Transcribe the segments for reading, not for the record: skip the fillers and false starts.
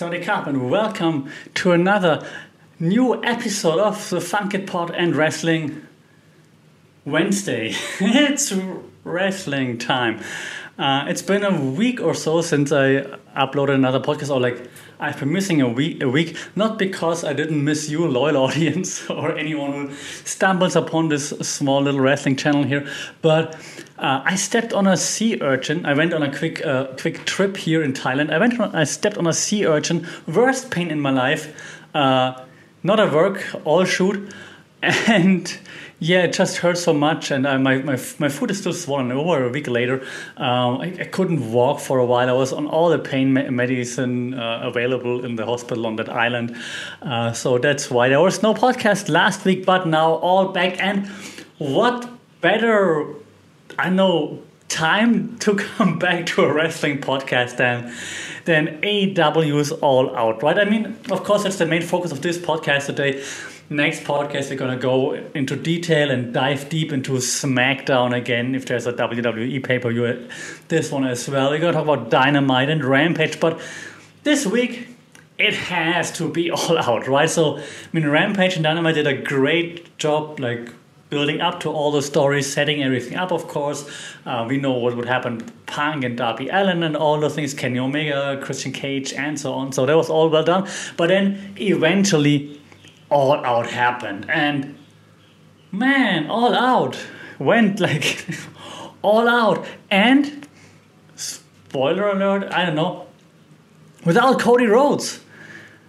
Sawadee Krap, and welcome to another new episode of the Funkit Pod and Wrestling Wednesday. It's wrestling time. It's been a week or so since I uploaded another podcast, or like I've been missing a week, not because I didn't miss you, loyal audience, or anyone who stumbles upon this small little wrestling channel here, but I stepped on a sea urchin. I went on a quick trip here in Thailand. I stepped on a sea urchin, worst pain in my life, not a work, all shoot, and yeah, it just hurt so much, and my foot is still swollen. Over a week later, I couldn't walk for a while. I was on all the pain medicine available in the hospital on that island, so that's why there was no podcast last week, but now all back, and what better, I know, time to come back to a wrestling podcast than AEW's All Out, right? I mean, of course, that's the main focus of this podcast today. Next podcast, we're going to go into detail and dive deep into SmackDown again, if there's a WWE pay-per-view, this one as well. We're going to talk about Dynamite and Rampage, but this week, it has to be All Out, right? So, I mean, Rampage and Dynamite did a great job, like, building up to all the stories, setting everything up, of course. We know what would happen with Punk and Darby Allin and all the things, Kenny Omega, Christian Cage, and so on. So that was all well done. But then, eventually, All Out happened, and man, All Out went like all out, and spoiler alert, I don't know, without Cody Rhodes.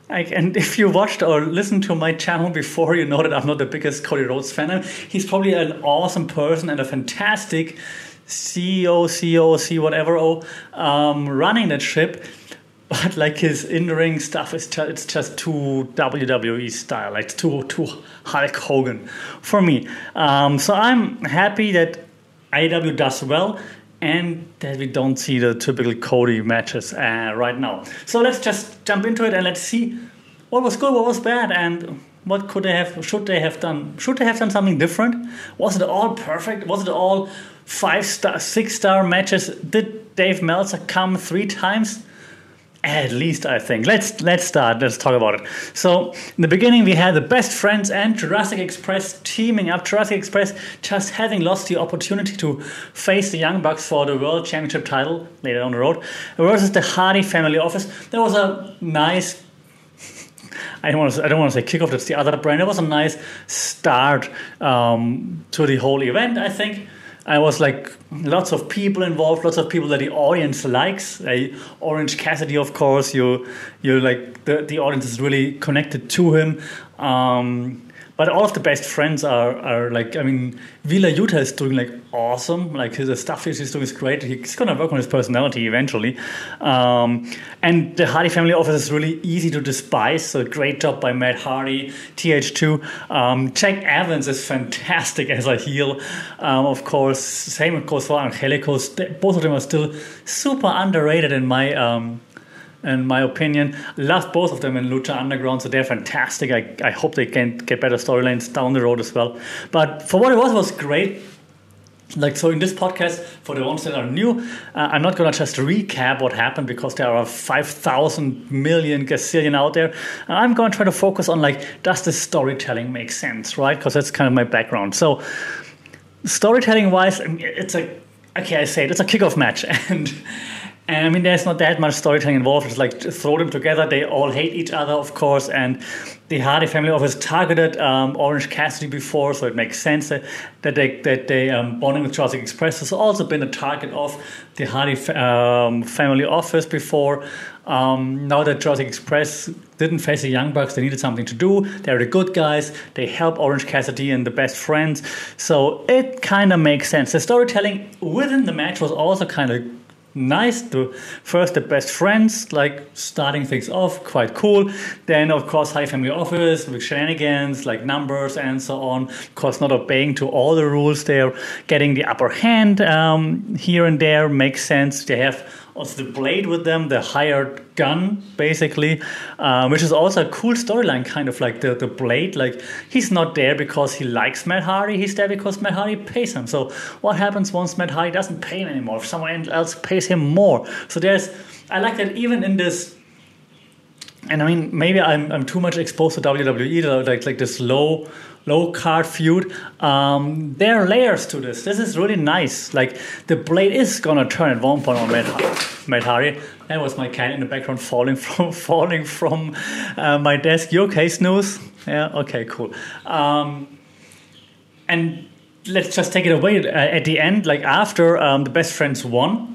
Like, and if you watched or listened to my channel before, you know that I'm not the biggest Cody Rhodes fan. He's probably an awesome person and a fantastic running that ship. But like his in-ring stuff, it's just too WWE style, like too Hulk Hogan for me. So I'm happy that AEW does well and that we don't see the typical Cody matches right now. So let's just jump into it and let's see what was good, what was bad, and what could they have? Should they have done? Should they have done something different? Was it all perfect? Was it all 5-star, 6-star matches? Did Dave Meltzer come 3 times? At least, I think. Let's start. Let's talk about it. So, in the beginning, we had the Best Friends and Jurassic Express teaming up. Jurassic Express just having lost the opportunity to face the Young Bucks for the World Championship title later down the road versus the Hardy Family Office. There was a nice, I don't want to say kickoff, that's the other brand. It was a nice start to the whole event, I think. I was like, lots of people involved, lots of people that the audience likes. Orange Cassidy, of course, you're like, the audience is really connected to him. But all of the best friends are like, I mean, Wheeler Yuta is doing like awesome. Like the stuff he's doing is great. He's going to work on his personality eventually. And the Hardy Family Office is really easy to despise. So great job by Matt Hardy, TH2. Jack Evans is fantastic as a heel. Of course, same goes for Angelico. Both of them are still super underrated in my opinion. Love both of them in Lucha Underground, so they're fantastic. I hope they can get better storylines down the road as well. But for what it was great. Like, so in this podcast, for the ones that are new, I'm not going to just recap what happened because there are 5,000 million gazillion out there. And I'm going to try to focus on, like, does the storytelling make sense, right? Because that's kind of my background. So storytelling-wise, it's a kickoff match. And I mean, there's not that much storytelling involved. It's like, throw them together. They all hate each other, of course. And the Hardy Family Office targeted Orange Cassidy before, so it makes sense that they bonding with Jurassic Express has also been a target of the Hardy Family Office before. Now that Jurassic Express didn't face the Young Bucks, they needed something to do. They're the good guys. They help Orange Cassidy and the best friends. So it kind of makes sense. The storytelling within the match was also kind of nice. The best friends, like, starting things off, quite cool. Then, of course, High Family Office with shenanigans, like numbers and so on. Of course, not obeying to all the rules there, getting the upper hand here and there makes sense. They have also the Blade with them, the hired gun, basically, which is also a cool storyline, kind of like the Blade. Like, he's not there because he likes Matt Hardy, he's there because Matt Hardy pays him. So what happens once Matt Hardy doesn't pay him anymore? If someone else pays him more. So I like that even in this And I mean, maybe I'm too much exposed to WWE, like this low card feud. There are layers to this. This is really nice. Like, the Blade is gonna turn at one point on Matt Hardy. That was my cat in the background falling from my desk. You okay, Snooze? Yeah. Okay. Cool. And let's just take it away at the end. Like, after the best friends won.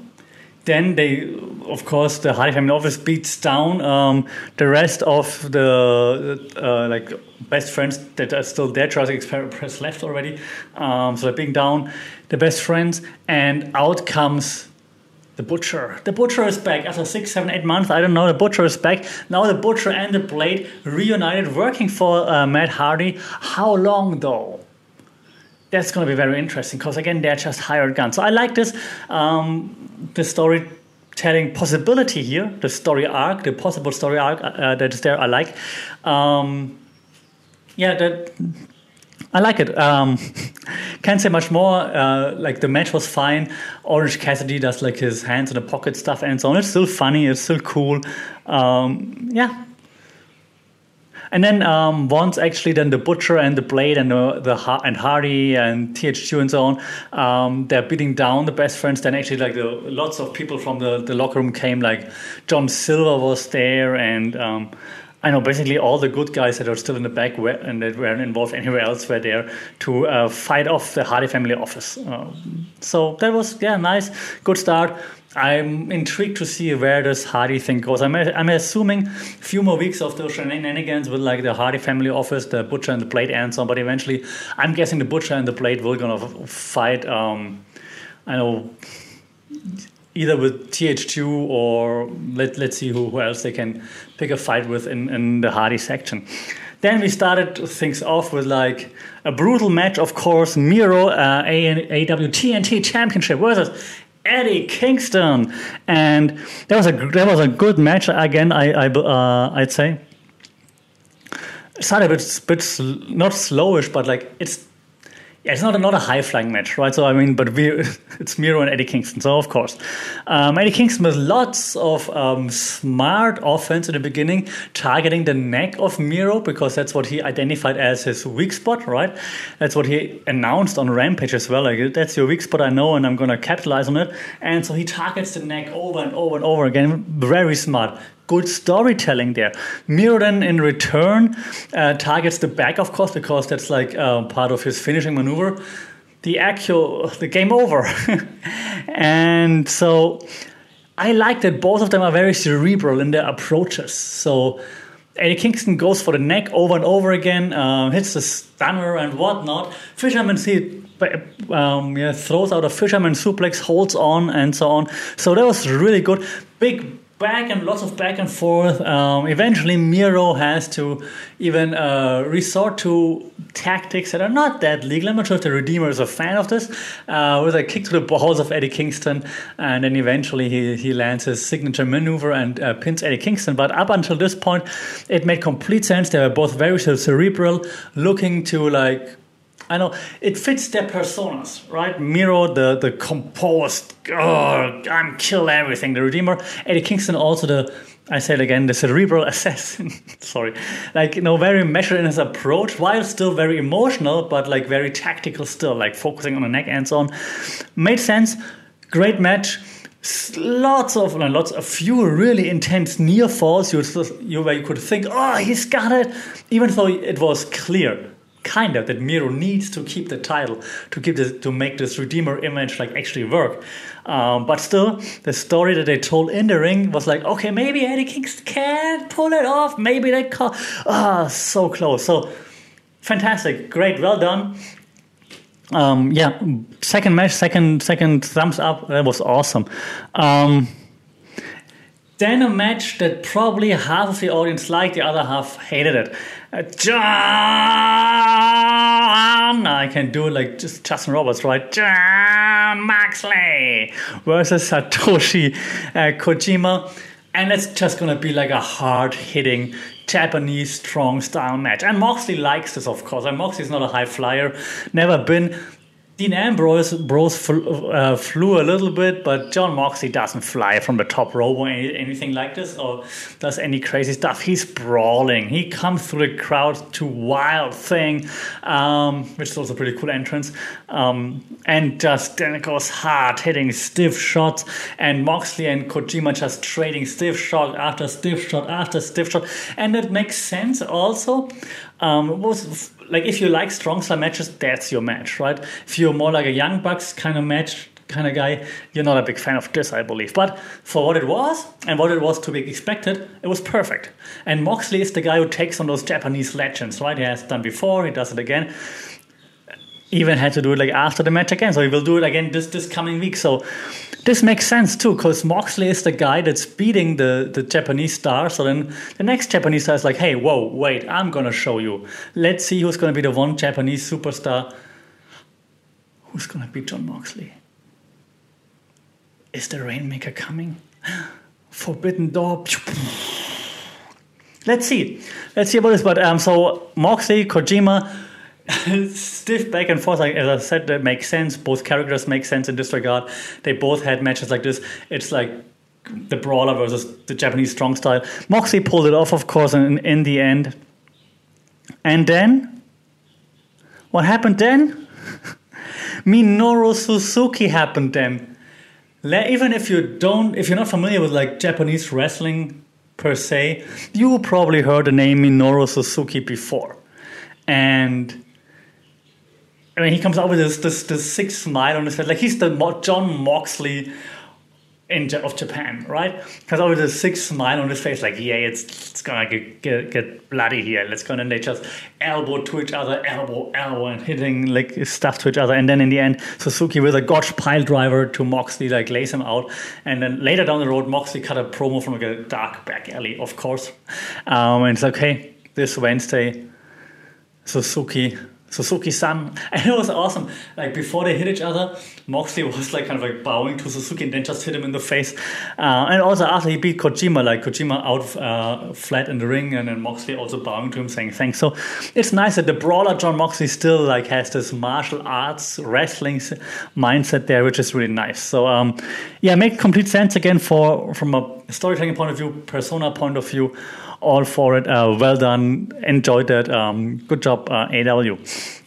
Then they, of course, the Hardy Family Office beats down the rest of the like best friends that are still there. Jurassic Express left already, so they're beating down the best friends, and out comes the Butcher. The Butcher is back after 6, 7, 8 months. I don't know. The Butcher is back now. The Butcher and the Blade reunited, working for Matt Hardy. How long though? That's going to be very interesting because, again, they're just hired guns. So I like this the storytelling possibility here, the story arc, the possible story arc that is there. I like. I like it. Can't say much more. Like, the match was fine. Orange Cassidy does like his hands in the pocket stuff and so on. It's still funny. It's still cool. Yeah. And then once the Butcher and the Blade and the Hardy and THQ and so on, they're beating down the best friends. Then actually, like, lots of people from the locker room came. Like, John Silver was there, and I know basically all the good guys that are still in the back and that weren't involved anywhere else were there to fight off the Hardy Family Office. So that was nice, good start. I'm intrigued to see where this Hardy thing goes. I'm assuming a few more weeks of those shenanigans with, like, the Hardy Family Office, the Butcher and the Blade, and so on. But eventually, I'm guessing the Butcher and the Blade will gonna fight. I know, either with THQ or let's see who else they can pick a fight with in the Hardy section. Then we started things off with, like, a brutal match. Of course, Miro AEW TNT Championship versus Eddie Kingston, and that was a good match again. I'd say it started a bit not slowish, but like it's not a high flying match, right? So I mean, but it's Miro and Eddie Kingston, so of course Eddie Kingston with lots of smart offense in the beginning, targeting the neck of Miro because that's what he identified as his weak spot, right? That's what he announced on Rampage as well. Like, that's your weak spot, I know, and I'm gonna capitalize on it. And so he targets the neck over and over and over again. Very smart. Good storytelling there. Miro then, in return, targets the back, of course, because that's like part of his finishing maneuver. The game over. And so I like that both of them are very cerebral in their approaches. So Eddie Kingston goes for the neck over and over again, hits the stunner and whatnot. Fisherman see it, throws out a fisherman suplex, holds on and so on. So that was really good. Big back and lots of back and forth. Eventually, Miro has to even resort to tactics that are not that legal. I'm not sure if the Redeemer is a fan of this. With a kick to the balls of Eddie Kingston, and then eventually he lands his signature maneuver and pins Eddie Kingston. But up until this point, it made complete sense. They were both very cerebral, looking to, like, I know it fits their personas, right? Miro, the composed, I'm kill everything, the Redeemer. Eddie Kingston also the cerebral assassin. Sorry, very measured in his approach, while still very emotional, but like very tactical still, like focusing on the neck and so on. Made sense. Great match. A few really intense near falls. Where you could think, he's got it, even though it was clear. Kind of that Miro needs to keep the title to make this Redeemer image like actually work, but still the story that they told in the ring was like, okay, maybe Eddie Kingston can pull it off, maybe they so close, so fantastic, great, well done. Second match, second thumbs up. That was awesome. Then a match that probably half of the audience liked, the other half hated it. I can do it like just Justin Roberts, right? Jon Moxley versus Satoshi Kojima. And it's just going to be like a hard-hitting Japanese strong style match. And Moxley likes this, of course. And Moxley's not a high flyer, never been. Dean Ambrose flew a little bit, but Jon Moxley doesn't fly from the top rope or anything like this, or does any crazy stuff. He's brawling. He comes through the crowd to Wild Thing, which is also a pretty cool entrance, and just then it goes hard, hitting stiff shots, and Moxley and Kojima just trading stiff shot after stiff shot after stiff shot, and it makes sense also. It was like, if you like strong style matches, that's your match, right? If you're more like a Young Bucks kind of match, kind of guy, you're not a big fan of this, I believe. But for what it was and what it was to be expected, it was perfect. And Moxley is the guy who takes on those Japanese legends, right? He has done before, he does it again. Even had to do it like after the match again, so he will do it again this coming week. So this makes sense too, because Moxley is the guy that's beating the Japanese star. So then the next Japanese star is like, hey, whoa, wait, I'm gonna show you. Let's see who's gonna be the one Japanese superstar who's gonna beat Jon Moxley. Is the Rainmaker coming? Forbidden Door. Let's see about this. But so Moxley, Kojima. Stiff back and forth, like, as I said, that makes sense. Both characters make sense in this regard. They both had matches like this. It's like the brawler versus the Japanese strong style. Moxley pulled it off, of course, in the end. And then, what happened then? Minoru Suzuki happened then. Even if you're not familiar with like Japanese wrestling per se, you probably heard the name Minoru Suzuki before. And I mean, he comes out with this sick smile on his head, like he's the Jon Moxley of Japan, right? Comes out with this sick smile on his face, like, yeah, it's gonna get bloody here. Let's go. And they just elbow to each other, elbow, and hitting like stuff to each other. And then in the end, Suzuki with a Gotch pile driver to Moxley, like lays him out. And then later down the road, Moxley cut a promo from like a dark back alley, of course. And it's like, hey, this Wednesday, Suzuki-san, and it was awesome. Like before they hit each other, Moxley was like kind of like bowing to Suzuki and then just hit him in the face. And also after he beat Kojima, like Kojima out flat in the ring, and then Moxley also bowing to him, saying thanks. So it's nice that the brawler Jon Moxley still like has this martial arts wrestling mindset there, which is really nice. So yeah, make complete sense again from a storytelling point of view, persona point of view. All for it. Well done. Enjoyed that. Good job, AEW.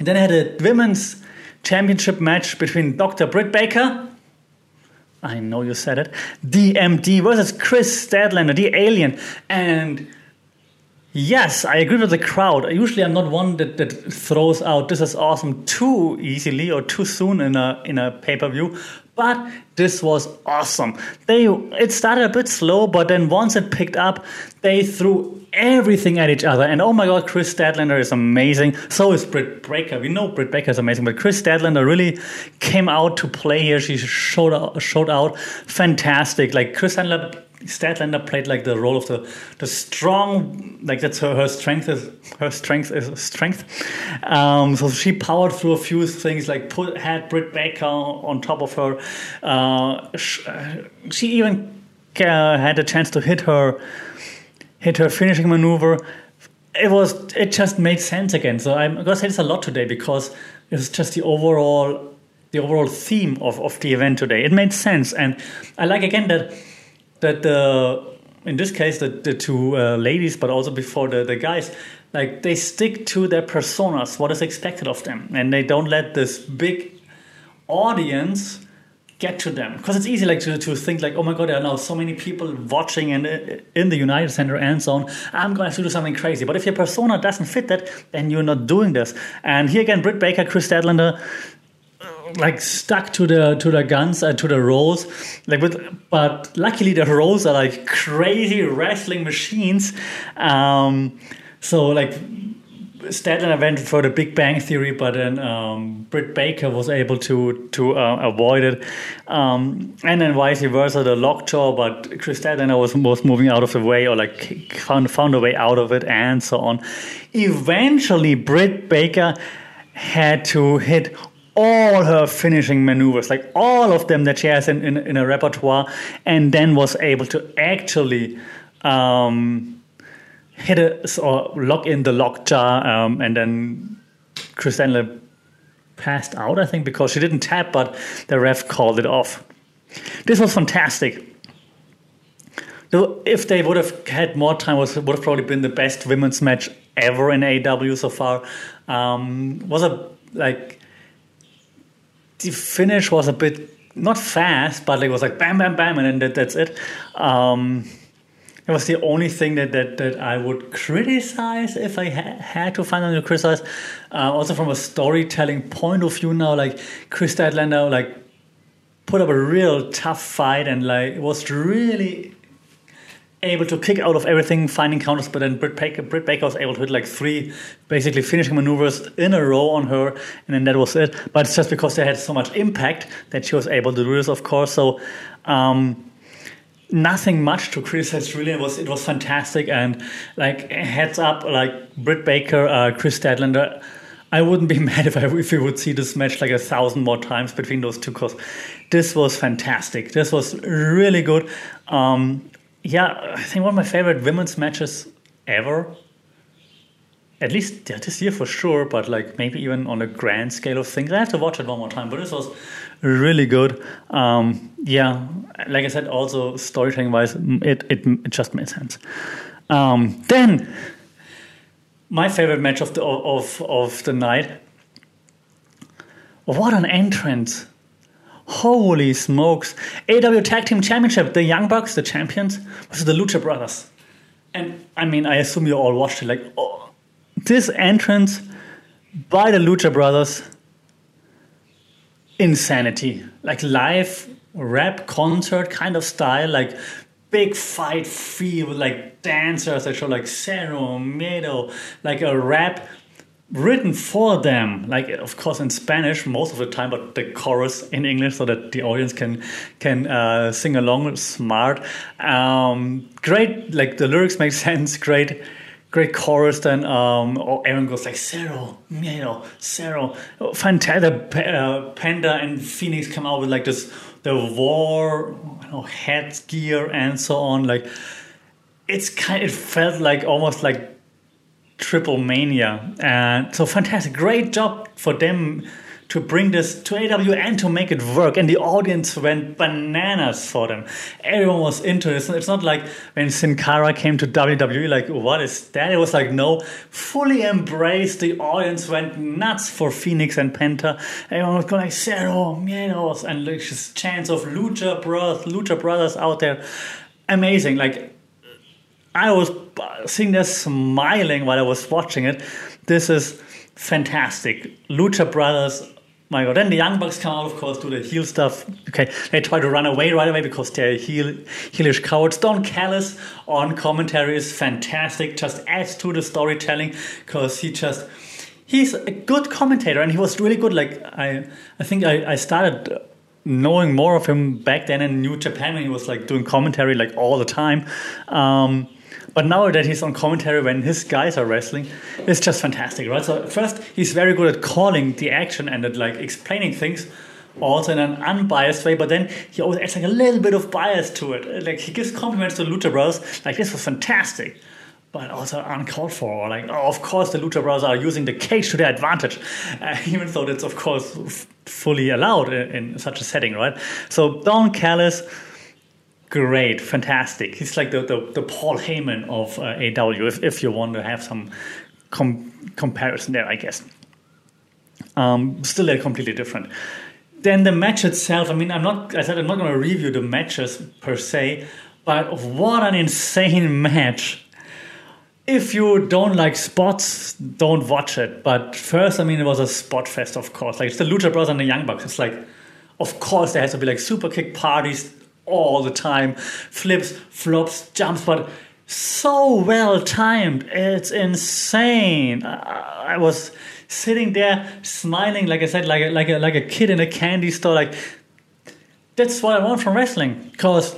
Then I had a women's championship match between Dr. Britt Baker. I know you said it. DMD versus Chris Statlander, the alien. And yes, I agree with the crowd. Usually I'm not one that throws out "this is awesome" too easily or too soon in a pay-per-view. But this was awesome. It started a bit slow, but then once it picked up, they threw everything at each other. And oh my God, Chris Statlander is amazing. So is Britt Baker. We know Britt Baker is amazing, but Chris Statlander really came out to play here. She showed out fantastic. Like Chris Statlander played like the role of the strong, like that's her strength. So she powered through a few things, like had Britt Baker on top of her. She even had a chance to hit her finishing maneuver. It just made sense again. So I'm gonna say this a lot today because it's just the overall theme of the event today. It made sense, and I like again in this case, the two ladies, but also before the guys, like they stick to their personas, what is expected of them, and they don't let this big audience get to them, because it's easy like to think like, oh my God, there are now so many people watching and in the United Center and so on. I'm going to have to do something crazy. But if your persona doesn't fit that, then you're not doing this. And here again, Britt Baker, Chris Statlander, like stuck to the guns and to the roles, like but luckily the roles are like crazy wrestling machines. So like Statlander went for the Big Bang Theory, but then Britt Baker was able to avoid it, and then vice versa, the lockjaw, but Chris Statlander was moving out of the way, or like found a way out of it, and so on. Eventually Britt Baker had to hit all her finishing maneuvers, like all of them that she has in her repertoire, and then was able to actually lock in the lockjaw, and then Chris Statlander passed out, I think, because she didn't tap, but the ref called it off. This was fantastic. If they would have had more time, it would have probably been the best women's match ever in AEW so far. The finish was a bit, not fast, but it was like bam, bam, bam, and then that's it. It was the only thing that I would criticize if I had to find out to criticize. Also from a storytelling point of view now, Chris Statlander, put up a real tough fight and, was really able to kick out of everything, finding counters, but then Britt Baker was able to hit, three basically finishing maneuvers in a row on her, and then that was it. But it's just because they had so much impact that she was able to do this, of course. So, nothing much to criticize, really. It was fantastic, and heads up, Britt Baker, Chris Statlander. I wouldn't be mad if we would see this match 1,000 more times between those two, because this was fantastic. This was really good. I think one of my favorite women's matches ever. At least this year for sure, but maybe even on a grand scale of things. I have to watch it one more time, but this was really good. Like I said, also storytelling-wise, it just made sense. Then, my favorite match of the night. What an entrance! Holy smokes! AEW Tag Team Championship, the Young Bucks, the champions, versus the Lucha Brothers. And I assume you all watched it. This entrance by the Lucha Brothers, insanity. Live rap concert kind of style, big fight feel, dancers that show Cerro Miedo, a rap written for them, of course in Spanish most of the time, but the chorus in English so that the audience can sing along. Smart. Great, the lyrics make sense. Great chorus, then Aaron goes Cerro, Miedo, Cerro. Fantastic. Panda and Phoenix come out with the war, head gear and so on. It felt almost like Triple Mania. And so fantastic. Great job for them to bring this to AEW and to make it work. And the audience went bananas for them. Everyone was into this. It's not like when Sin Cara came to WWE, what is that? It was no, fully embraced. The audience went nuts for Phoenix and Penta. Everyone was going Cerro Miedos, and just chants of Lucha Brothers out there. Amazing. I was sitting there smiling while I was watching it. This is fantastic. Lucha Brothers, my God. Then the Young Bucks come out, of course, do the heel stuff. Okay, they try to run away right away because they're heelish cowards. Don Callis on commentary is fantastic. Just adds to the storytelling because he's a good commentator and he was really good. I think I started knowing more of him back then in New Japan when he was doing commentary all the time. But now that he's on commentary when his guys are wrestling, it's just fantastic, right? So first, he's very good at calling the action and at explaining things, also in an unbiased way. But then he always adds a little bit of bias to it. He gives compliments to the Lucha Brothers, this was fantastic, but also uncalled for. Or of course the Lucha Brothers are using the cage to their advantage, even though that's of course fully allowed in such a setting, right? So Don Callis. Great, fantastic. He's the Paul Heyman of AEW, if you want to have some comparison there, I guess. Still, they're completely different. Then the match itself. I'm not going to review the matches per se, but what an insane match! If you don't like spots, don't watch it. But first, it was a spot fest, of course. It's the Lucha Brothers and the Young Bucks. It's of course, there has to be super kick parties. All the time, flips, flops, jumps, but so well timed. It's insane. I was sitting there smiling, like I said, like a kid in a candy store. That's what I want from wrestling, because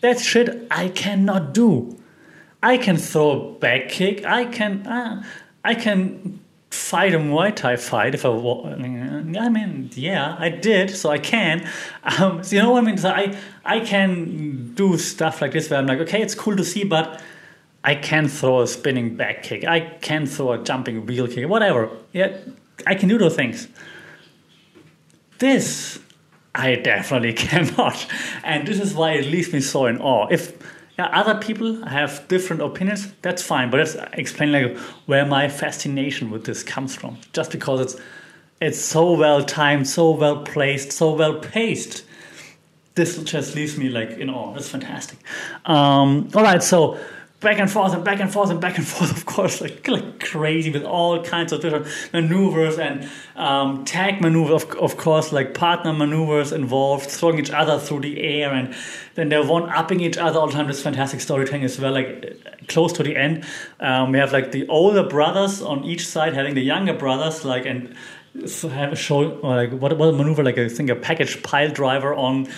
that shit I cannot do. I can throw a back kick. I can fight a Muay Thai fight if I did, so I can. So you know what I mean? So I can do stuff like this where I'm okay, it's cool to see, but I can throw a spinning back kick. I can throw a jumping wheel kick, whatever. Yeah, I can do those things. This I definitely cannot. And this is why it leaves me so in awe. If other people have different opinions, that's fine. But that's explain like where my fascination with this comes from. Just because it's so well timed, so well placed, so well paced. This just leaves me like in awe. That's fantastic. All right, so back and forth and back and forth and back and forth, of course, like crazy with all kinds of different maneuvers and tag maneuvers, of course, like partner maneuvers involved, throwing each other through the air, and then they're one-upping each other all the time. This fantastic storytelling as well, like close to the end. We have like the older brothers on each side having the younger brothers, like, and so have a show, or like what a maneuver, like I think a package pile driver on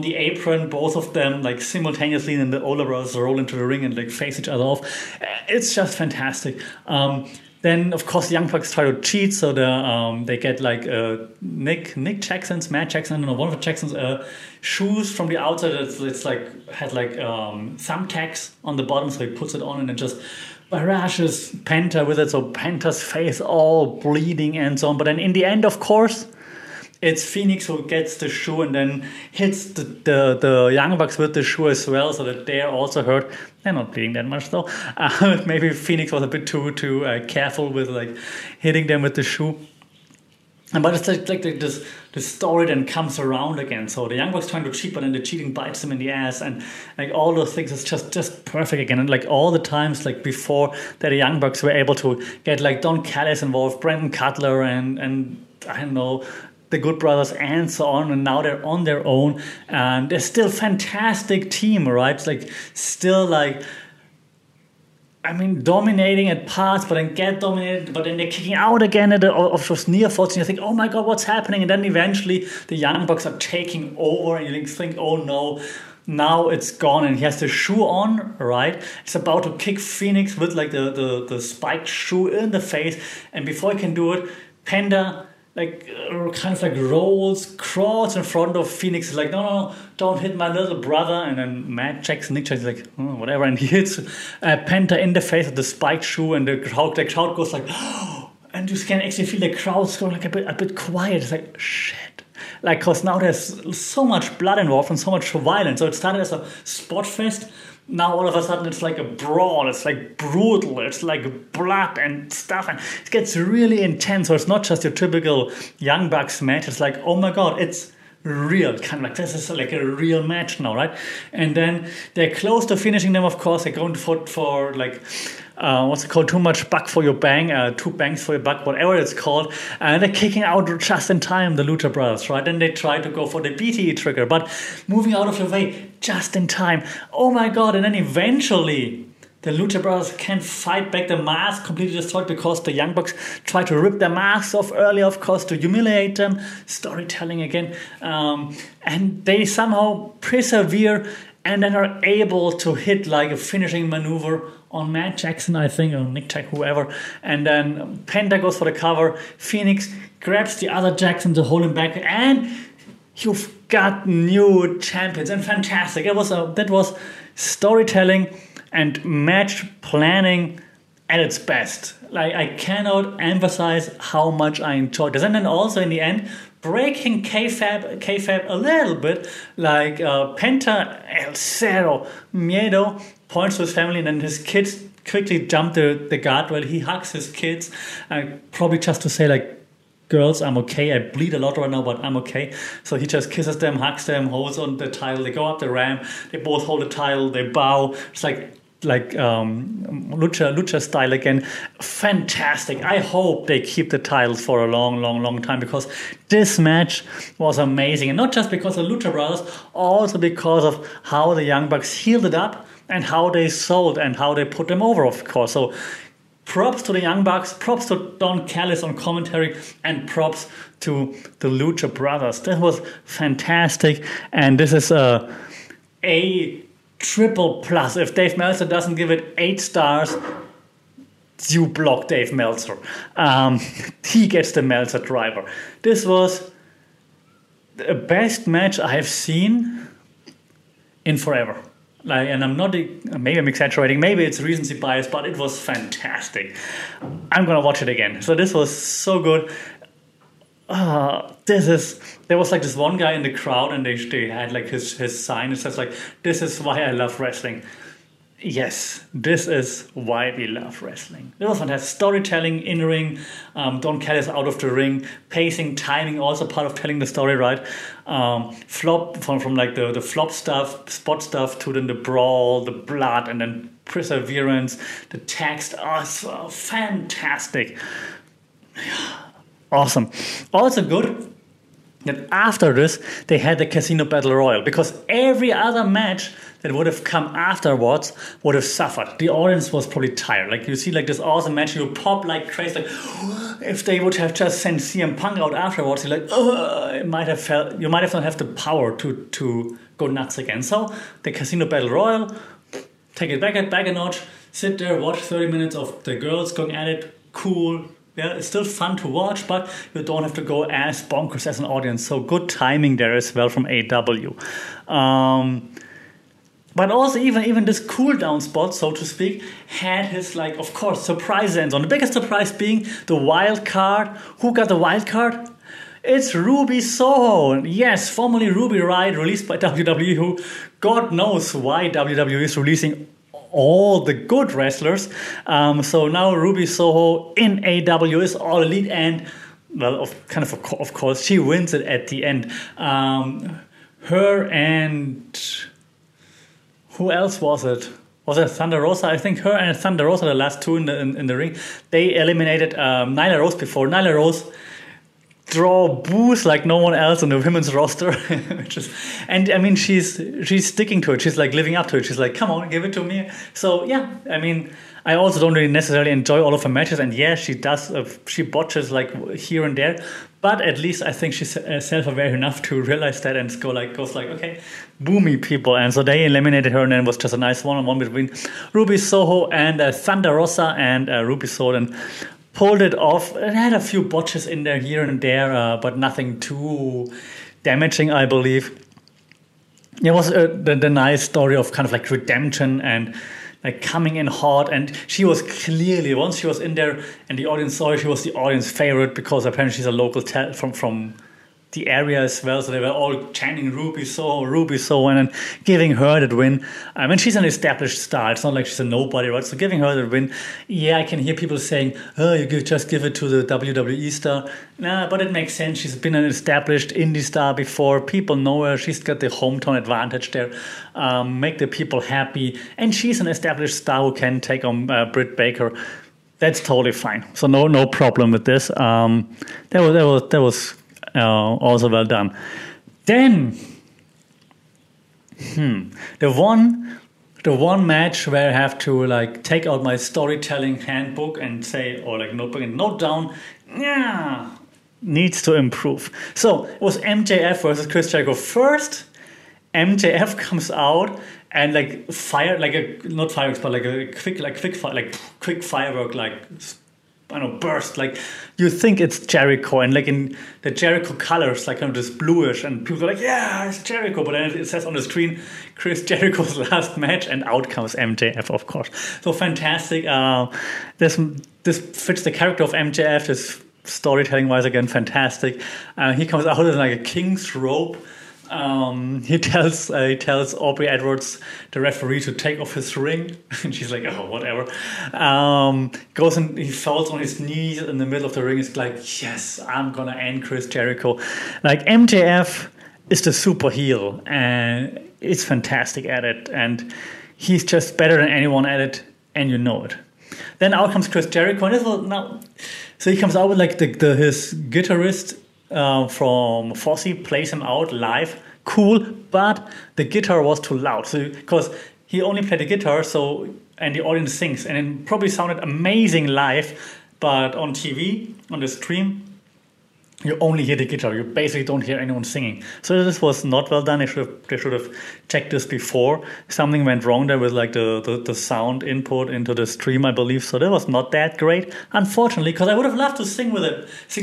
the apron, both of them like simultaneously, and then the older brothers roll into the ring and like face each other off. It's just fantastic. Then of course the Young Bucks try to cheat, so they get like Nick Jackson's, Matt Jackson, I don't know, one of the Jackson's shoes from the outside. It's like had like thumbtacks on the bottom, so he puts it on and it just barrages Penta with it, so Penta's face all bleeding and so on. But then in the end, of course, it's Phoenix who gets the shoe and then hits the Young Bucks with the shoe as well, so that they're also hurt. They're not bleeding that much though. Maybe Phoenix was a bit too careful with like hitting them with the shoe. But it's like this story then comes around again. So the Young Bucks trying to cheat, but then the cheating bites him in the ass, and like all those things is just perfect again. And like all the times like before that the Young Bucks were able to get like Don Callis involved, Brandon Cutler, and I don't know, the Good Brothers and so on, and now they're on their own and they're still fantastic team, right? It's like still like, I mean, dominating at parts, but then get dominated, but then they're kicking out again of those near faults, and you think, oh my God, what's happening? And then eventually the Young Bucks are taking over, and you think, oh no, now it's gone, and he has the shoe on, right? He's about to kick Phoenix with like the spiked shoe in the face, and before he can do it, Penta like kind of like rolls, crawls in front of Phoenix. He's like, no, don't hit my little brother. And then Nick Jackson's like, oh, whatever. And he hits Penta in the face with the spiked shoe, and the crowd goes like, oh, and you can actually feel the crowd's going like a bit quiet. It's like, shit. Like, cause now there's so much blood involved and so much violence. So it started as a spot fest. Now all of a sudden it's like a brawl, it's like brutal, it's like blood and stuff, and it gets really intense. So it's not just your typical Young Bucks match, it's like, oh my God, it's real, kind of like this is like a real match now, right? And then they're close to finishing them, of course. They're going for like what's it called, too much buck for your bang, two bangs for your buck, whatever it's called, and they're kicking out just in time, the Lucha Brothers, right? Then they try to go for the BTE trigger, but moving out of your way just in time, oh my God. And then eventually the Lucha Brothers can't fight back, the mask completely destroyed because the Young Bucks tried to rip their masks off earlier, of course, to humiliate them. Storytelling again. And they somehow persevere and then are able to hit like a finishing maneuver on Matt Jackson, I think, or Nick Jack, whoever. And then Penta goes for the cover. Phoenix grabs the other Jackson to hold him back. And you've got new champions. And fantastic. That was storytelling and match planning at its best. Like, I cannot emphasize how much I enjoyed this. And then also in the end, breaking kayfabe a little bit, like Penta El Cero Miedo points to his family, and then his kids quickly jump the guardrail. He hugs his kids, probably just to say like, girls, I'm okay. I bleed a lot right now, but I'm okay. So he just kisses them, hugs them, holds on the tile. They go up the ramp. They both hold the tile. They bow. It's like lucha style again. Fantastic. I hope they keep the titles for a long, long, long time, because this match was amazing, and not just because of the Lucha Brothers, also because of how the Young Bucks healed it up and how they sold and how they put them over, of course. So, props to the Young Bucks, props to Don Callis on commentary, and props to the Lucha Brothers. That was fantastic, and this is a triple plus. If Dave Meltzer doesn't give it 8 stars, you block Dave Meltzer. He gets the Meltzer driver. This was the best match I have seen in forever. Like, and I'm not, maybe I'm exaggerating, maybe it's recency bias, but it was fantastic. I'm gonna watch it again. So this was so good. there was like this one guy in the crowd, and they had like his sign. It says like, "This is why I love wrestling." Yes, this is why we love wrestling. It was fantastic. Storytelling, in-ring, Don Callis out of the ring, pacing, timing, also part of telling the story, right? Flop from like the flop stuff, spot stuff, to then the brawl, the blood, and then perseverance, the text. Oh, so fantastic. Awesome. Also good that after this, they had the Casino Battle Royal, because every other match that would have come afterwards would have suffered. The audience was probably tired. Like, you see, like, this awesome match, you pop like crazy. Like, if they would have just sent CM Punk out afterwards, you're like, oh, it might have felt, you might have not have the power to go nuts again. So the Casino Battle Royal, take it back a notch, sit there, watch 30 minutes of the girls going at it, cool. Yeah, it's still fun to watch, but you don't have to go as bonkers as an audience. So good timing there as well from AEW. But also even this cool down spot, so to speak, had his, like, of course, surprise ends on. The biggest surprise being the wild card. Who got the wild card? It's Ruby Soho. Yes, formerly Ruby Riott, released by WWE, who God knows why WWE is releasing all the good wrestlers. So now Ruby Soho in AEW is All Elite, and, well, of course, she wins it at the end. Her and... who else was it? Was it Thunder Rosa? I think her and Thunder Rosa, the last two in the ring, they eliminated Nyla Rose before. Nyla Rose draw boos like no one else on the women's roster. And I mean, she's sticking to it. She's like living up to it. She's like, come on, give it to me. So yeah, I mean, I also don't really necessarily enjoy all of her matches. And yeah, she does. She botches like here and there. But at least I think she's self-aware enough to realize that and goes like, okay, boomy people. And so they eliminated her, and then it was just a nice one-on-one between Ruby Soho and Thunder Rosa, and Ruby Soho and pulled it off. It had a few botches in there here and there, but nothing too damaging, I believe. It was the nice story of kind of like redemption and like coming in hard, and she was clearly, once she was in there and the audience saw her, she was the audience favorite, because apparently she's a local from the area as well, so they were all chanting Ruby Soho, and then giving her that win. I mean, she's an established star, it's not like she's a nobody, right? So giving her that win, yeah, I can hear people saying, oh, you just give it to the WWE star. Nah, but it makes sense, she's been an established indie star before, people know her, she's got the hometown advantage there, make the people happy, and she's an established star who can take on Britt Baker. That's totally fine, so no problem with this. That was also well done. Then, the one match where I have to like take out my storytelling handbook and say, or like notebook and note down, yeah, needs to improve. So it was MJF versus Chris Jericho. First, MJF comes out and like a quick firework. I don't know, burst, like you think it's Jericho, and like in the Jericho colors, like kind of this bluish, and people are like, yeah, it's Jericho, but then it says on the screen, Chris Jericho's last match, and out comes MJF, of course. So fantastic. This fits the character of MJF, this storytelling wise, again, fantastic. He comes out in like a king's robe. He tells Aubrey Edwards, the referee, to take off his ring, and she's like, oh, whatever. Goes and he falls on his knees in the middle of the ring. He's like, yes, I'm gonna end Chris Jericho. Like, MJF is the super heel, and it's fantastic at it, and he's just better than anyone at it, and you know it. Then out comes Chris Jericho, and so he comes out with like his guitarist from Fosse plays him out live, cool, but the guitar was too loud, so because he only played the guitar, so, and the audience sings, and it probably sounded amazing live, but on TV, on the stream, you only hear the guitar, you basically don't hear anyone singing. So this was not well done. They should have checked this before. Something went wrong there with like the sound input into the stream, I believe, so that was not that great, unfortunately, because I would have loved to sing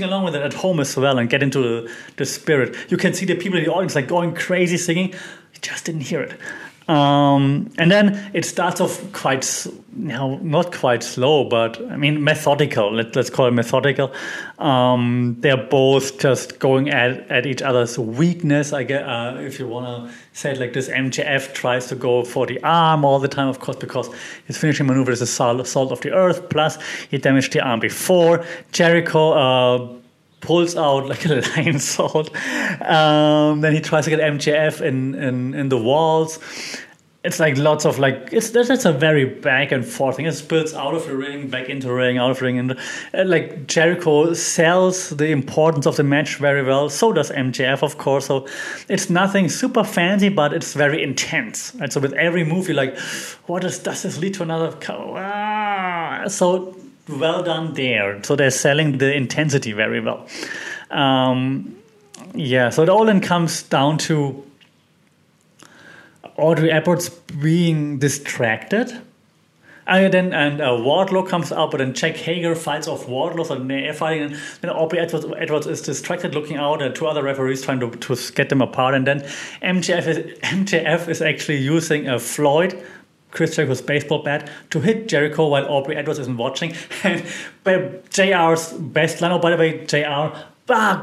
along with it at home as well, and get into the spirit. You can see the people in the audience like going crazy singing, you just didn't hear it. And then it starts off quite, not quite slow, but I mean methodical. Let's call it methodical. They're both just going at each other's weakness. I guess, if you want to say it like this, MJF tries to go for the arm all the time, of course, because his finishing maneuver is the salt of the earth. Plus, he damaged the arm before. Jericho pulls out like a lion sword. Then he tries to get MJF in the walls. It's like lots of that's a very back and forth thing. It spills out of the ring, back into the ring, out of the ring, and like Jericho sells the importance of the match very well. So does MJF, of course. So it's nothing super fancy, but it's very intense. And so with every move, you're like, does this lead to another? So well done there. So they're selling the intensity very well. So it all then comes down to Aubrey Edwards being distracted. And Wardlow comes up, but then Jack Hager fights off Wardlow, so they're fighting, and then Aubrey Edwards is distracted, looking out, and two other referees trying to get them apart. And then MJF is actually using a Floyd, Chris Jericho's baseball bat, to hit Jericho while Aubrey Edwards isn't watching. And JR's best line, oh, by the way, JR,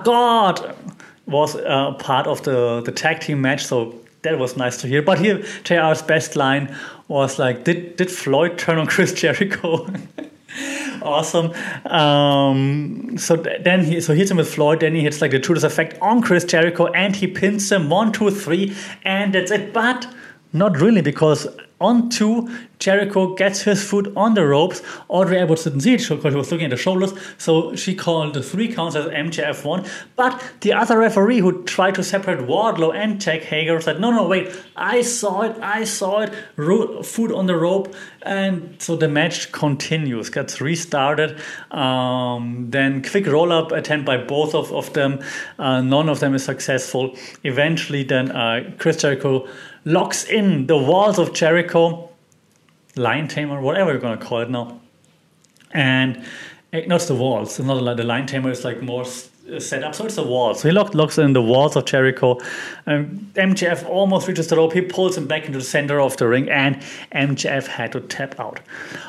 God, was part of the tag team match, so that was nice to hear. But here, JR's best line was like, did Floyd turn on Chris Jericho? Awesome. So he hits him with Floyd, then he hits like the Judas effect on Chris Jericho, and he pins him 1, 2, 3, and that's it. But not really, because on 2, Jericho gets his foot on the ropes. Aubrey Edwards didn't see it because she was looking at the shoulders, so she called the 3 counts as MJF 1. But the other referee who tried to separate Wardlow and Jack Hager said, no, wait, I saw it, foot on the rope. And so the match continues, gets restarted. Then quick roll-up attempt by both of them. None of them is successful. Eventually then Chris Jericho locks in the walls of Jericho, lion tamer, whatever you're going to call it now. And not the walls, it's not like the lion tamer, it's like more set up, so it's the walls. So he locks in the walls of Jericho. MJF almost reaches the rope, he pulls him back into the center of the ring, and MJF had to tap out.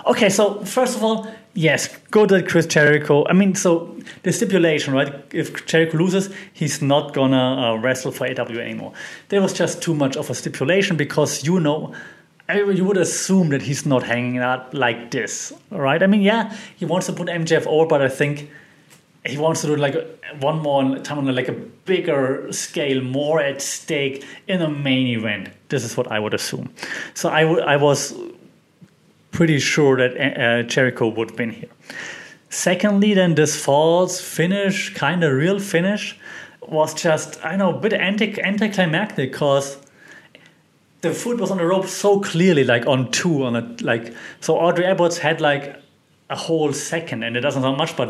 Okay, so first of all, yes, good at Chris Jericho. I mean, so the stipulation, right? If Jericho loses, he's not going to wrestle for AEW anymore. There was just too much of a stipulation because, you would assume that he's not hanging out like this, right? I mean, yeah, he wants to put MJF over, but I think he wants to do like one more time on like a bigger scale, more at stake in a main event. This is what I would assume. So I was pretty sure that Jericho would win here. Secondly, then this false finish, kind of real finish, was just, a bit anticlimactic because the foot was on the rope so clearly, like on 2, so Aubrey Edwards had like a whole second, and it doesn't sound much, but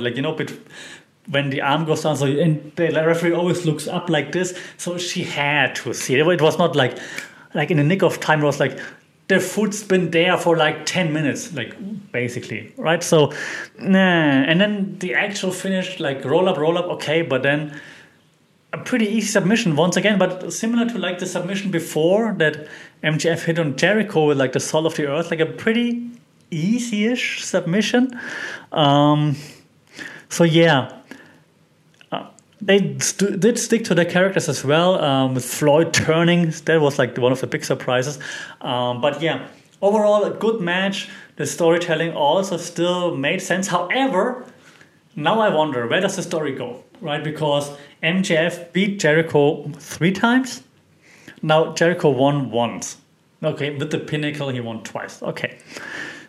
when the arm goes down, so and the referee always looks up like this, so she had to see it. It was not like in the nick of time. It was like, the foot's been there for like 10 minutes, like basically, right? So, and then the actual finish, like roll up, okay, but then a pretty easy submission once again, but similar to like the submission before that MJF hit on Jericho with like the salt of the earth, like a pretty easy-ish submission. They did stick to their characters as well, with Floyd turning. That was like one of the big surprises. Overall, a good match. The storytelling also still made sense. However, now I wonder, where does the story go, right? Because MJF beat Jericho 3 times. Now Jericho won once. Okay, with the pinnacle, he won twice. Okay.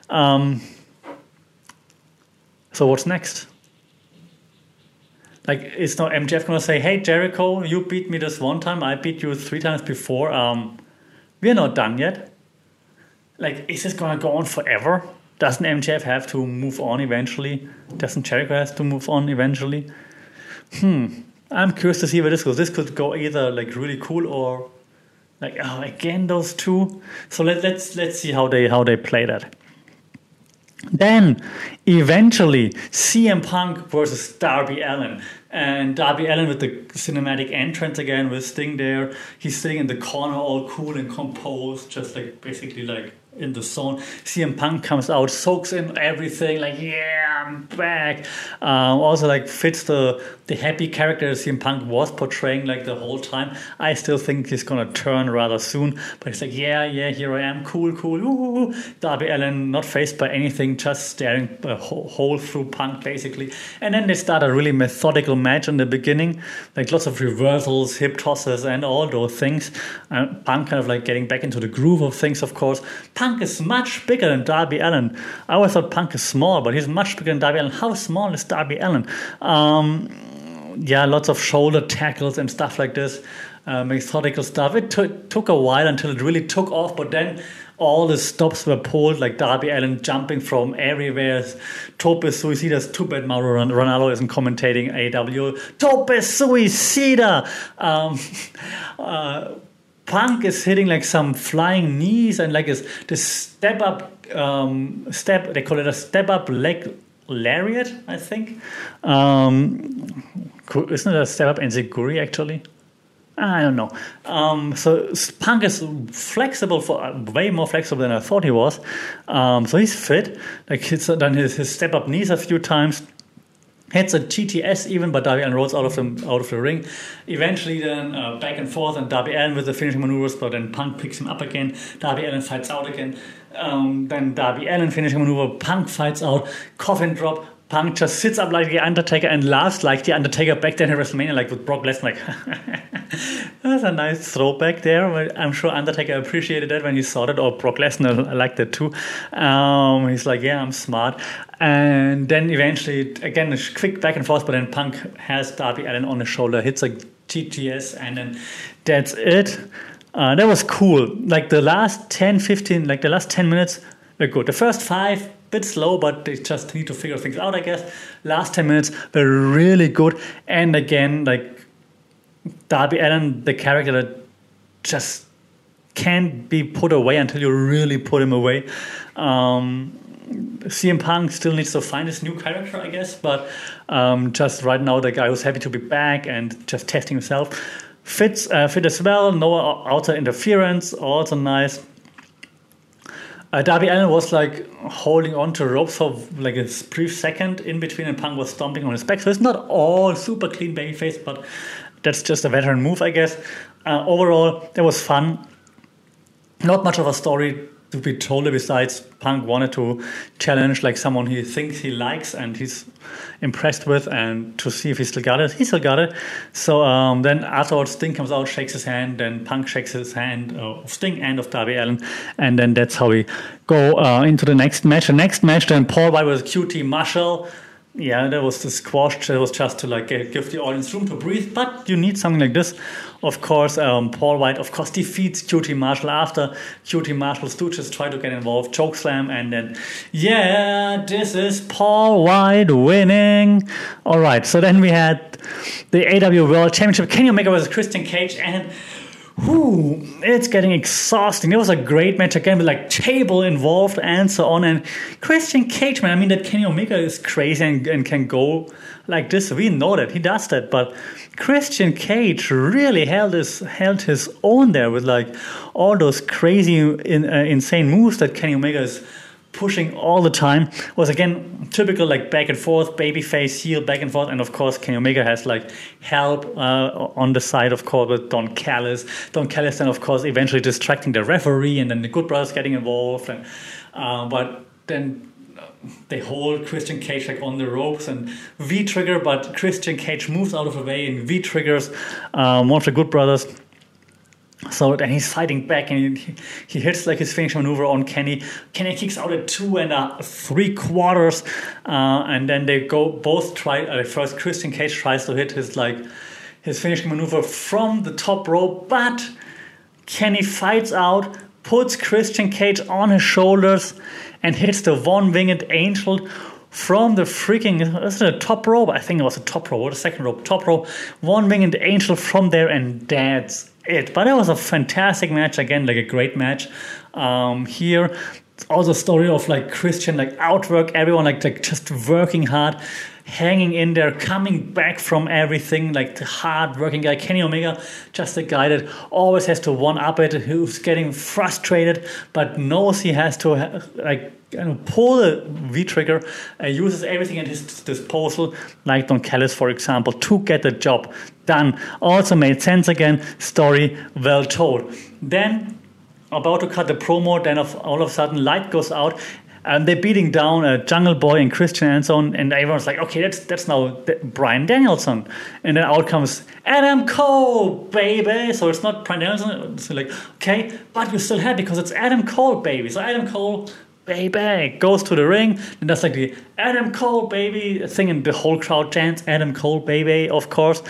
So what's next? Like, it's not MJF going to say, hey, Jericho, you beat me this one time. I beat you 3 times before. We're not done yet. Like, is this going to go on forever? Doesn't MJF have to move on eventually? Doesn't Jericho have to move on eventually? I'm curious to see where this goes. This could go either, like, really cool or, like, oh, again, those two. So let's see how they play that. Then, eventually, CM Punk versus Darby Allin. And Darby Allin with the cinematic entrance again with Sting there. He's sitting in the corner all cool and composed, just like basically like in the zone. CM Punk comes out, soaks in everything, like, yeah, I'm back. Also, like, fits the happy character CM Punk was portraying, like, the whole time. I still think he's gonna turn rather soon, but he's like, yeah, here I am, cool. Ooh. Darby Allin not faced by anything, just staring a hole through Punk, basically. And then they start a really methodical match in the beginning, like lots of reversals, hip tosses, and all those things. Punk kind of like getting back into the groove of things, of course. Punk is much bigger than Darby Allin. I always thought Punk is small, but he's much bigger than Darby Allin. How small is Darby Allin? Yeah, lots of shoulder tackles and stuff like this, methodical stuff. It took a while until it really took off, but then all the stops were pulled, like Darby Allin jumping from everywhere. Tope Suicida's too bad Mauro Ranallo isn't commentating AEW. Tope Suicida! Punk is hitting like some flying knees and like this step up, they call it a step up leg lariat, I think. Isn't it a step up enziguri actually? I don't know. So Punk is flexible, way more flexible than I thought he was. So he's fit. Like he's done his step up knees a few times. Hits a TTS even, but Darby Allin rolls out of the ring. Eventually then back and forth, and Darby Allin with the finishing maneuvers, but then Punk picks him up again. Darby Allin fights out again. Then Darby Allin finishing maneuver. Punk fights out. Coffin drop. Punk just sits up like The Undertaker and laughs like The Undertaker back then at WrestleMania, like with Brock Lesnar. Like, that's a nice throwback there. I'm sure Undertaker appreciated that when he saw it, or Brock Lesnar liked it too. He's like, yeah, I'm smart. And then eventually, again, a quick back and forth, but then Punk has Darby Allin on his shoulder, hits a GTS, and then that's it. That was cool. Like the last 10 minutes were good. The first 5, bit slow, but they just need to figure things out, I guess. Last 10 minutes were really good. And again, like Darby Allin, the character that just can't be put away until you really put him away. CM Punk still needs to find his new character, I guess, but just right now, the guy who's happy to be back and just testing himself. Fit as well, no outside interference, also nice. Darby Allin was like holding on to ropes for like a brief second in between, and Punk was stomping on his back. So it's not all super clean babyface, but that's just a veteran move, I guess. Overall, that was fun. Not much of a story to be told, besides Punk wanted to challenge like someone he thinks he likes and he's impressed with, and to see if he still got it. He still got it. So then afterwards, Sting comes out, shakes his hand, then Punk shakes his hand of Sting and of Darby Allin, and then that's how we go into the next match. The next match, then Paul White was QT Marshall. Yeah, that was the squash. That was just to like give the audience room to breathe, but you need something like this. Of course, Paul White, of course, defeats QT Marshall after QT Marshall Stooges try to get involved, chokeslam, and then, yeah, this is Paul White winning. All right, so then we had the AEW World Championship. Kenny Omega versus Christian Cage, and whew, it's getting exhausting. It was a great match again with like table involved and so on. And Christian Cage, man, I mean, that Kenny Omega is crazy and can go like this. We know that he does that, but Christian Cage really held his own there with like all those crazy, insane moves that Kenny Omega is pushing all the time. It was again typical like back and forth, babyface, heel, back and forth, and of course Kenny Omega has like help on the side, of course, with Don Callis. Don Callis then of course eventually distracting the referee, and then the Good Brothers getting involved, and but then they hold Christian Cage like on the ropes and V-trigger, but Christian Cage moves out of the way and V-triggers one of the Good Brothers. So then he's fighting back, and he hits like his finishing maneuver on Kenny. Kenny kicks out at 2 3/4, and then they go both try. First, Christian Cage tries to hit his finishing maneuver from the top rope, but Kenny fights out, puts Christian Cage on his shoulders, and hits the one-winged angel from the freaking, is it a top rope? I think it was a top rope or the second rope. Top rope, one-winged angel from there, and that's it. But it was a fantastic match again, like a great match here. all the story of like Christian like outwork everyone, like just working hard, hanging in there, coming back from everything, like the hard working guy. Kenny Omega, just a guy that always has to one up it, who's getting frustrated but knows he has to pull the V trigger and uses everything at his disposal, like Don Callis, for example, to get the job done. Also made sense again, story well told. Then about to cut the promo, then all of a sudden light goes out and they're beating down Jungle Boy and Christian and so on, and everyone's like, okay, that's now Bryan Danielson. And then out comes Adam Cole, baby. So it's not Bryan Danielson, it's like, okay, but you still had, because it's Adam Cole, baby. So Adam Cole, baby, goes to the ring, and that's like the Adam Cole, baby thing, and the whole crowd chants Adam Cole, baby, of course.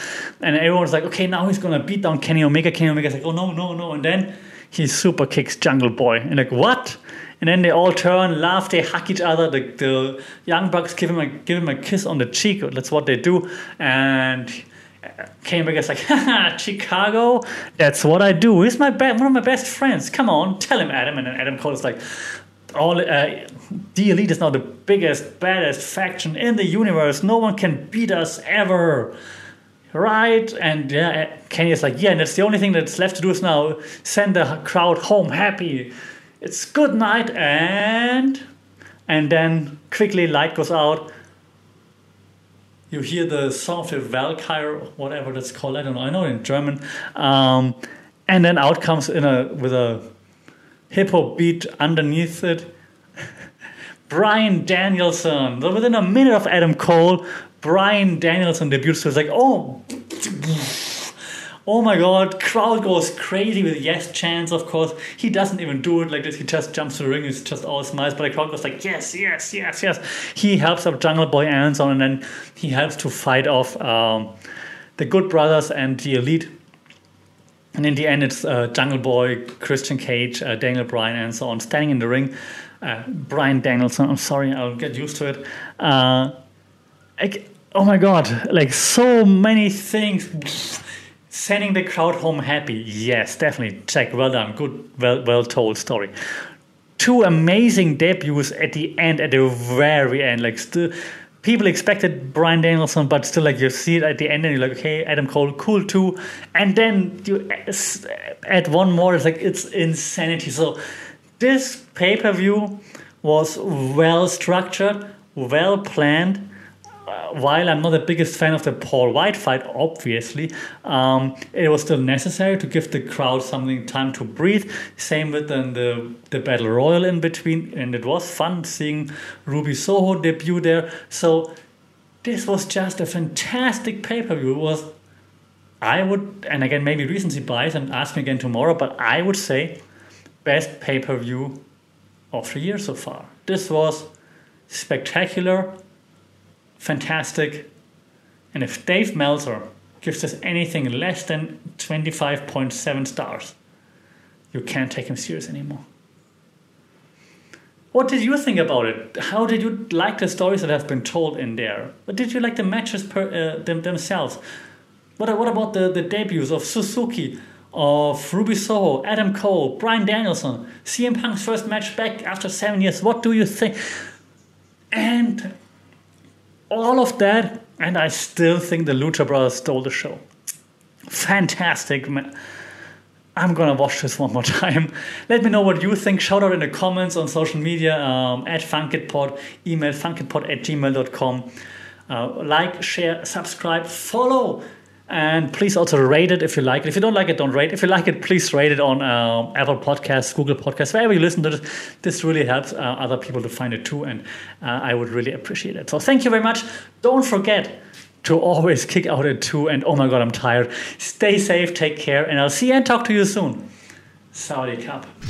And everyone's like, okay, now he's gonna beat down Kenny Omega. Kenny Omega's like, oh no, and then he super kicks Jungle Boy. And like, what? And then they all turn, laugh, they hug each other. The Young Bucks give him a kiss on the cheek. That's what they do. And Kenny Omega's like, haha, Chicago, that's what I do. He's one of my best friends. Come on, tell him, Adam. And then Adam Cole is like, the Elite is now the biggest, baddest faction in the universe. No one can beat us ever. Right, and yeah, Kenny is like, yeah, and that's the only thing that's left to do is now send the crowd home happy. It's good night, and then quickly light goes out. You hear the sound of Valkyrie, whatever that's called. I don't know. I know in German. And then out comes with a hip hop beat underneath it, Bryan Danielson. So within a minute of Adam Cole, Bryan Danielson debuts. So it's like, oh my God, crowd goes crazy with yes chants, of course. He doesn't even do it like this. He just jumps to the ring. He's just all smiles. But the crowd goes like, yes, yes, yes, yes. He helps up Jungle Boy and so on. And then he helps to fight off the Good Brothers and the Elite. And in the end, it's Jungle Boy, Christian Cage, Daniel Bryan and so on, standing in the ring. Bryan Danielson, I'm sorry, I'll get used to it. Oh my God, like so many things. Sending the crowd home happy. Yes, definitely. Check, well done. Good, well told story. Two amazing debuts at the end, at the very end. Like still, people expected Bryan Danielson, but still like you see it at the end and you're like, okay, Adam Cole, cool too. And then you add one more, it's like, it's insanity. So this pay-per-view was well structured, well planned. While I'm not the biggest fan of the Paul White fight, obviously, it was still necessary to give the crowd something time to breathe. Same with the Battle Royal in between, and it was fun seeing Ruby Soho debut there. So this was just a fantastic pay-per-view. It was, I would, and again, maybe recency bias, and ask me again tomorrow, but I would say best pay-per-view of the year so far. This was spectacular, fantastic, and if Dave Meltzer gives us anything less than 25.7 stars, you can't take him serious anymore. What did you think about it? How did you like the stories that have been told in there? But did you like the matches themselves? What about the debuts of Suzuki, of Ruby Soho, Adam Cole, Bryan Danielson, CM Punk's first match back after 7 years? What do you think? And all of that, and I still think the Lucha Brothers stole the show. Fantastic. I'm going to watch this one more time. Let me know what you think. Shout out in the comments on social media, at funkitpod, email funkitpod@gmail.com. Like, share, subscribe, follow. And please also rate it if you like it. If you don't like it, don't rate. If you like it, please rate it on Apple Podcasts, Google Podcasts, wherever you listen to this. This really helps other people to find it too, and I would really appreciate it. So thank you very much. Don't forget to always kick out at 2, and oh my God, I'm tired. Stay safe, take care, and I'll see you and talk to you soon. Saudi Cup.